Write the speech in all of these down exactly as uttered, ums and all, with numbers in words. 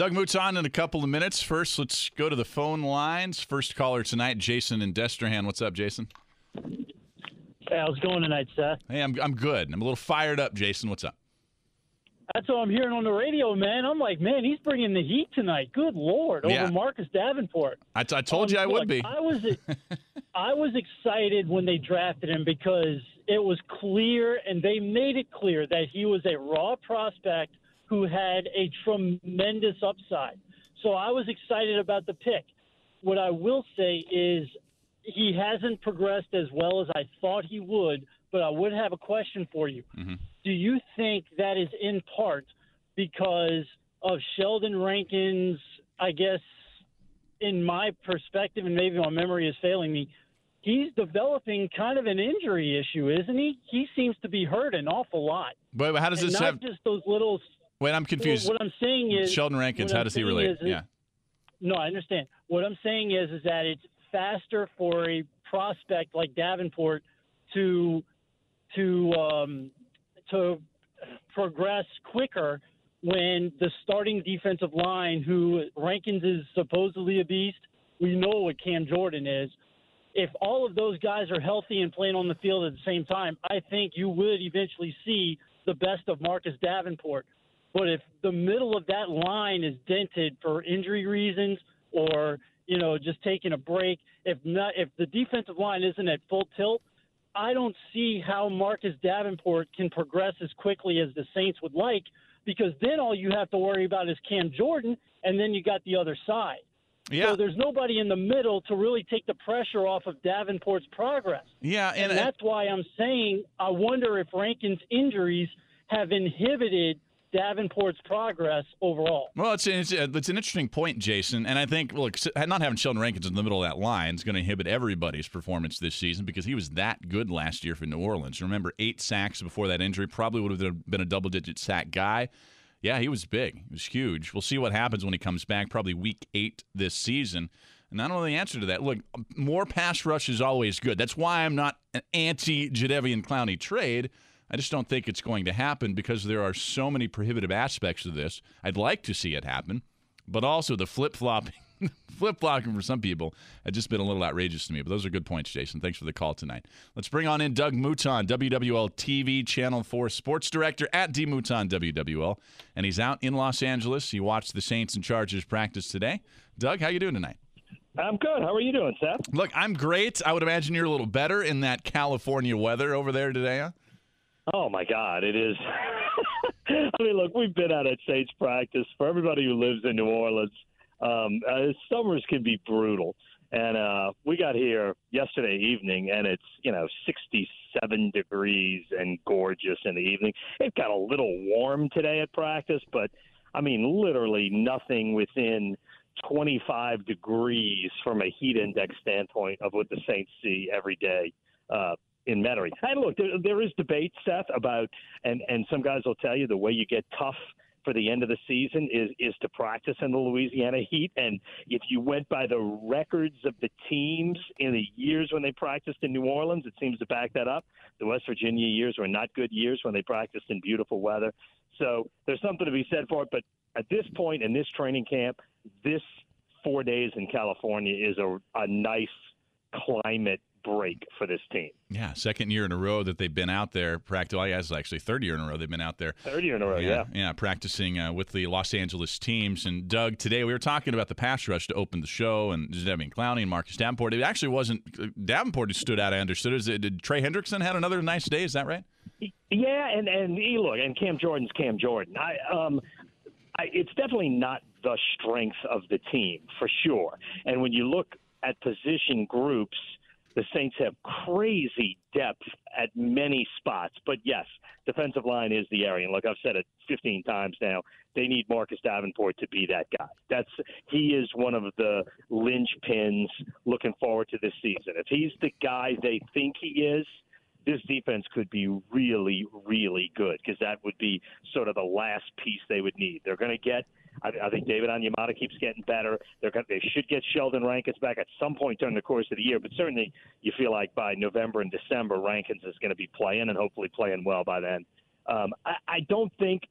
Doug Mouton in a couple of minutes. First, let's go to the phone lines. First caller tonight, Jason in Destrehan. What's up, Jason? Hey, how's it going tonight, Seth? Hey, I'm I'm good. I'm a little fired up, Jason. What's up? That's what I'm hearing on the radio, man. I'm like, man, he's bringing the heat tonight. Good Lord, yeah. Over Marcus Davenport. I, t- I told um, you I look, would be. I was, I was excited when they drafted him because it was clear, and they made it clear, that he was a raw prospect who had a tremendous upside. So I was excited about the pick. What I will say is he hasn't progressed as well as I thought he would, but I would have a question for you. Mm-hmm. Do you think that is in part because of Sheldon Rankins, I guess, in my perspective, and maybe my memory is failing me, he's developing kind of an injury issue, isn't he? He seems to be hurt an awful lot. But how does this not have... just those little... Wait, I'm confused. What I'm saying is... Sheldon Rankins, how does he relate? Is, yeah. No, I understand. What I'm saying is, is that it's faster for a prospect like Davenport to... to um, to progress quicker when the starting defensive line, who Rankins is supposedly a beast, we know what Cam Jordan is. If all of those guys are healthy and playing on the field at the same time, I think you would eventually see the best of Marcus Davenport. But if the middle of that line is dented for injury reasons or, you know, just taking a break, if not, if the defensive line isn't at full tilt, I don't see how Marcus Davenport can progress as quickly as the Saints would like, because then all you have to worry about is Cam Jordan, and then you got the other side. Yeah. So there's nobody in the middle to really take the pressure off of Davenport's progress. Yeah, and, and that's uh, why I'm saying I wonder if Rankin's injuries have inhibited Davenport's progress overall. Well, it's, it's, it's an interesting point, Jason, and I think, look, not having Sheldon Rankins in the middle of that line is going to inhibit everybody's performance this season, because he was that good last year for New Orleans. Remember, eight sacks before that injury, probably would have been a double-digit sack guy. Yeah, he was big. He was huge. We'll see what happens when he comes back, probably week eight this season. And I don't know the answer to that. Look, more pass rush is always good. That's why I'm not an anti-Jadeveon Clowney trade. I just don't think it's going to happen because there are so many prohibitive aspects to this. I'd like to see it happen, but also the flip-flopping, flip-flopping for some people had just been a little outrageous to me. But those are good points, Jason. Thanks for the call tonight. Let's bring on in Doug Mouton, W W L T V Channel four Sports Director at DMouton W W L, and he's out in Los Angeles. He watched the Saints and Chargers practice today. Doug, how you doing tonight? I'm good. How are you doing, Seth? Look, I'm great. I would imagine you're a little better in that California weather over there today, huh? Oh, my God, it is. I mean, look, we've been out at Saints practice. For everybody who lives in New Orleans, um, uh, summers can be brutal. And uh, we got here yesterday evening, and it's, you know, sixty-seven degrees and gorgeous in the evening. It got a little warm today at practice, but, I mean, literally nothing within twenty-five degrees from a heat index standpoint of what the Saints see every day. Uh In Metairie. And look, there, there is debate, Seth, about, and, and some guys will tell you the way you get tough for the end of the season is, is to practice in the Louisiana heat. And if you went by the records of the teams in the years when they practiced in New Orleans, it seems to back that up. The West Virginia years were not good years when they practiced in beautiful weather. So there's something to be said for it. But at this point in this training camp, this four days in California is a, a nice climate break for this team. Yeah, second year in a row that they've been out there practicing. I guess actually third year in a row they've been out there. Third year in a row, yeah. Yeah, yeah practicing uh, with the Los Angeles teams. And Doug, today we were talking about the pass rush to open the show and Jadeveon Clowney and Marcus Davenport. It actually wasn't Davenport who stood out, I understood. Is it, did Trey Hendrickson had another nice day, is that right? Yeah, and, and look, and Cam Jordan's Cam Jordan. I um I, it's definitely not the strength of the team, for sure. And when you look at position groups, the Saints have crazy depth at many spots. But, yes, defensive line is the area. And, look, I've said it fifteen times now. They need Marcus Davenport to be that guy. That's he is one of the linchpins looking forward to this season. If he's the guy they think he is, this defense could be really, really good, because that would be sort of the last piece they would need. They're going to get – I, I think David Onyemata keeps getting better. They're gonna, they should get Sheldon Rankins back at some point during the course of the year, but certainly you feel like by November and December, Rankins is going to be playing and hopefully playing well by then. Um, I, I don't think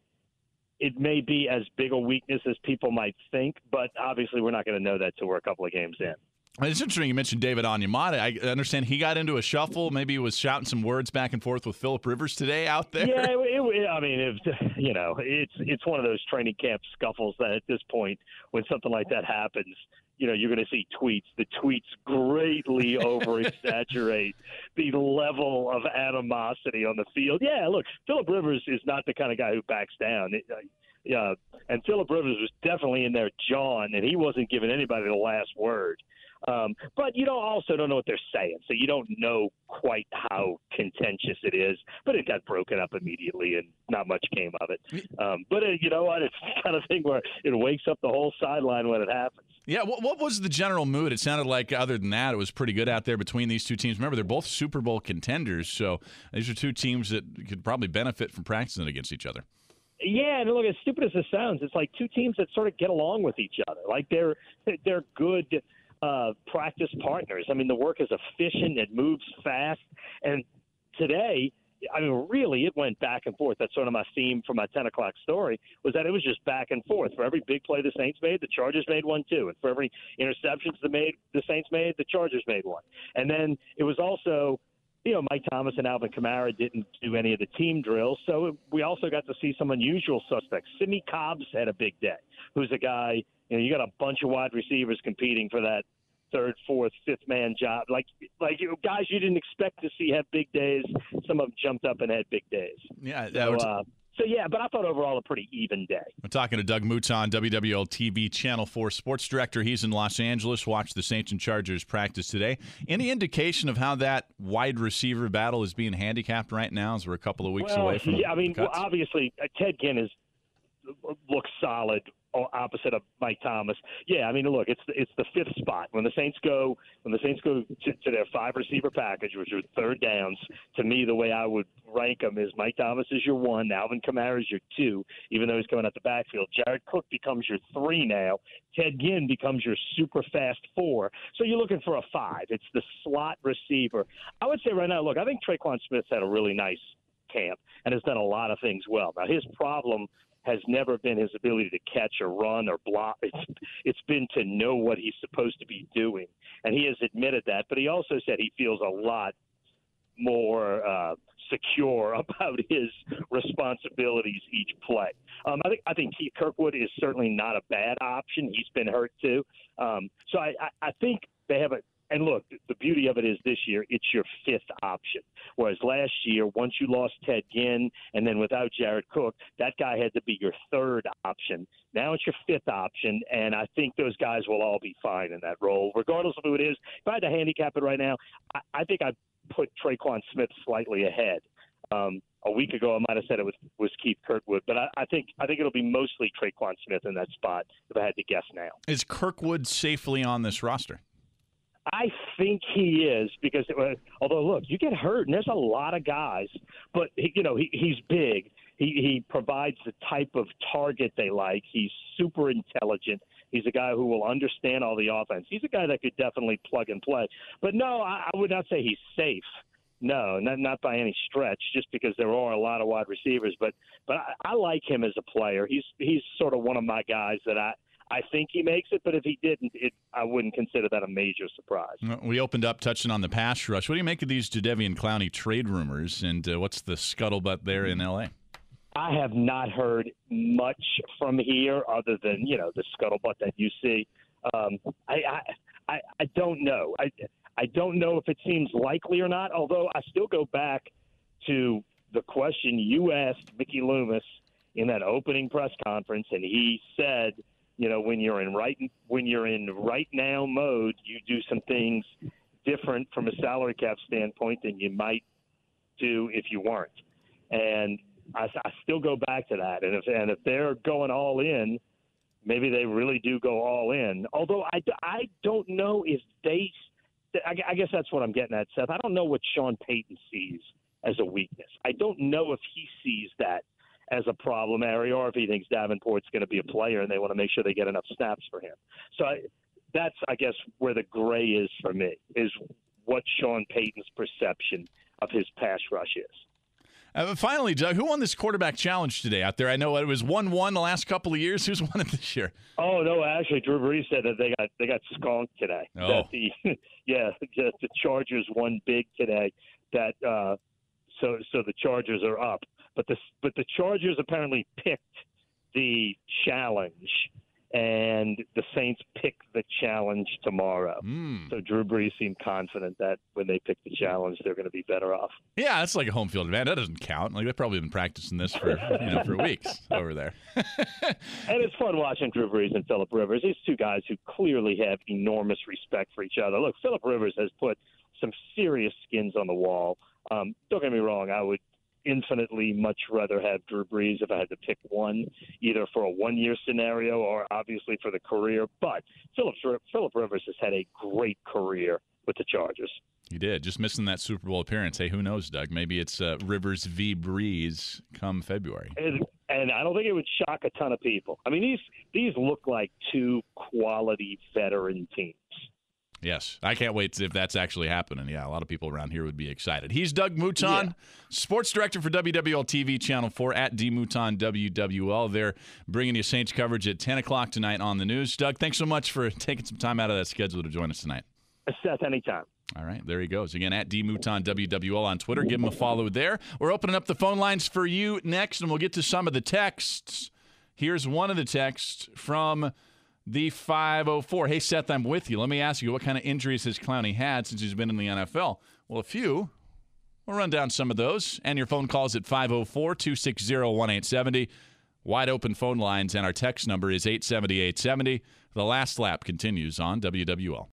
it may be as big a weakness as people might think, but obviously we're not going to know that till we're a couple of games in. It's interesting you mentioned David Onyemata. I understand he got into a shuffle. Maybe he was shouting some words back and forth with Philip Rivers today out there. Yeah, it, it, I mean, it, you know, it's it's one of those training camp scuffles that at this point, when something like that happens, you know, you're going to see tweets. The tweets greatly overexaggerate the level of animosity on the field. Yeah, look, Philip Rivers is not the kind of guy who backs down. It, uh, and Philip Rivers was definitely in there jawing, and he wasn't giving anybody the last word. Um, but you don't also don't know what they're saying, so you don't know quite how contentious it is. But it got broken up immediately, and not much came of it. Um, but it, you know what? It's the kind of thing where it wakes up the whole sideline when it happens. Yeah, what, what was the general mood? It sounded like, other than that, it was pretty good out there between these two teams. Remember, they're both Super Bowl contenders, so these are two teams that could probably benefit from practicing against each other. Yeah, and look, as stupid as this sounds, it's like two teams that sort of get along with each other. Like, they're they're good – Uh, practice partners. I mean, the work is efficient. It moves fast. And today, I mean, really, it went back and forth. That's sort of my theme for my ten o'clock story, was that it was just back and forth. For every big play the Saints made, the Chargers made one, too. And for every interceptions they made, the Saints made, the Chargers made one. And then it was also, you know, Mike Thomas and Alvin Kamara didn't do any of the team drills. So we also got to see some unusual suspects. Simi Cobb had a big day, who's a guy – you know, you got a bunch of wide receivers competing for that third, fourth, fifth man job. Like, like you know, guys you didn't expect to see have big days. Some of them jumped up and had big days. Yeah. That so, was... uh, so, yeah, but I thought overall a pretty even day. We're talking to Doug Mouton, W W L T V Channel four Sports Director. He's in Los Angeles. Watched the Saints and Chargers practice today. Any indication of how that wide receiver battle is being handicapped right now as we're a couple of weeks well, away from yeah, I mean, well, obviously, uh, Ted Ginn is, looks solid. Opposite of Mike Thomas. Yeah, I mean, look, it's the, it's the fifth spot. When the Saints go when the Saints go to, to their five receiver package, which are third downs, to me, the way I would rank them is Mike Thomas is your one, Alvin Kamara is your two, even though he's coming out the backfield. Jared Cook becomes your three now. Ted Ginn becomes your super fast four. So you're looking for a five. It's the slot receiver. I would say right now, look, I think Tre'Quan Smith's had a really nice camp and has done a lot of things well. Now, his problem has never been his ability to catch or run or block. It's, it's been to know what he's supposed to be doing. And he has admitted that, but he also said he feels a lot more uh, secure about his responsibilities each play. Um, I think I think Keith Kirkwood is certainly not a bad option. He's been hurt too. Um, so I, I, I think they have a – and look, the beauty of it is this year, it's your fifth option. Whereas last year, once you lost Ted Ginn and then without Jared Cook, that guy had to be your third option. Now it's your fifth option, and I think those guys will all be fine in that role, regardless of who it is. If I had to handicap it right now, I, I think I'd put Tre'Quan Smith slightly ahead. Um, a week ago, I might have said it was, was Keith Kirkwood, but I, I think I think it'll be mostly Tre'Quan Smith in that spot, if I had to guess now. Is Kirkwood safely on this roster? I think he is because, it, although, look, you get hurt, and there's a lot of guys, but, he, you know, he, he's big. He, he provides the type of target they like. He's super intelligent. He's a guy who will understand all the offense. He's a guy that could definitely plug and play. But, no, I, I would not say he's safe. No, not not by any stretch, just because there are a lot of wide receivers. But but I, I like him as a player. He's, he's sort of one of my guys that I – I think he makes it, but if he didn't, it, I wouldn't consider that a major surprise. We opened up touching on the pass rush. What do you make of these Jadeveon Clowney trade rumors, and uh, what's the scuttlebutt there in L A? I have not heard much from here other than, you know, the scuttlebutt that you see. Um, I, I, I, I don't know. I, I don't know if it seems likely or not, although I still go back to the question you asked Mickey Loomis in that opening press conference, and he said – you know, when you're in right when you're in right now mode, you do some things different from a salary cap standpoint than you might do if you weren't. And I, I still go back to that. And if and if they're going all in, maybe they really do go all in. Although I, I don't know if they I, I guess that's what I'm getting at, Seth. I don't know what Sean Payton sees as a weakness. I don't know if he sees that as a problem area, or if he thinks Davenport's going to be a player and they want to make sure they get enough snaps for him. So I, that's, I guess, where the gray is for me, is what Sean Payton's perception of his pass rush is. Uh, but finally, Doug, who won this quarterback challenge today out there? I know it was one one the last couple of years. Who's won it this year? Oh, no, actually, Drew Brees said that they got they got skunked today. Oh. That the, yeah, the, the Chargers won big today. That uh, so so the Chargers are up. But the, but the Chargers apparently picked the challenge, and the Saints pick the challenge tomorrow. Mm. So Drew Brees seemed confident that when they pick the challenge, they're going to be better off. Yeah, that's like a home field advantage. That doesn't count. Like, they've probably been practicing this for you know for weeks over there. And it's fun watching Drew Brees and Philip Rivers. These two guys who clearly have enormous respect for each other. Look, Philip Rivers has put some serious skins on the wall. Um, don't get me wrong. I would infinitely much rather have Drew Brees if I had to pick one, either for a one-year scenario or obviously for the career. But Philip Philip Rivers has had a great career with the Chargers. He did, just missing that Super Bowl appearance. Hey, who knows, Doug? Maybe it's uh, Rivers v. Brees come February. And, and I don't think it would shock a ton of people. I mean, these these look like two quality veteran teams. Yes, I can't wait if that's actually happening. Yeah, a lot of people around here would be excited. He's Doug Mouton, yeah. Sports Director for W W L T V Channel four at DMouton W W L. They're bringing you Saints coverage at ten o'clock tonight on the news. Doug, thanks so much for taking some time out of that schedule to join us tonight. Seth, anytime. All right, there he goes. Again, at DMouton W W L on Twitter. Give him a follow there. We're opening up the phone lines for you next, and we'll get to some of the texts. Here's one of the texts from the five oh four. Hey, Seth, I'm with you. Let me ask you, what kind of injuries has Clowney had since he's been in the N F L? Well, a few. We'll run down some of those. And your phone calls at five oh four, two six zero, one eight seven zero. Wide open phone lines, and our text number is eight seventy, eight seventy. The Last Lap continues on W W L.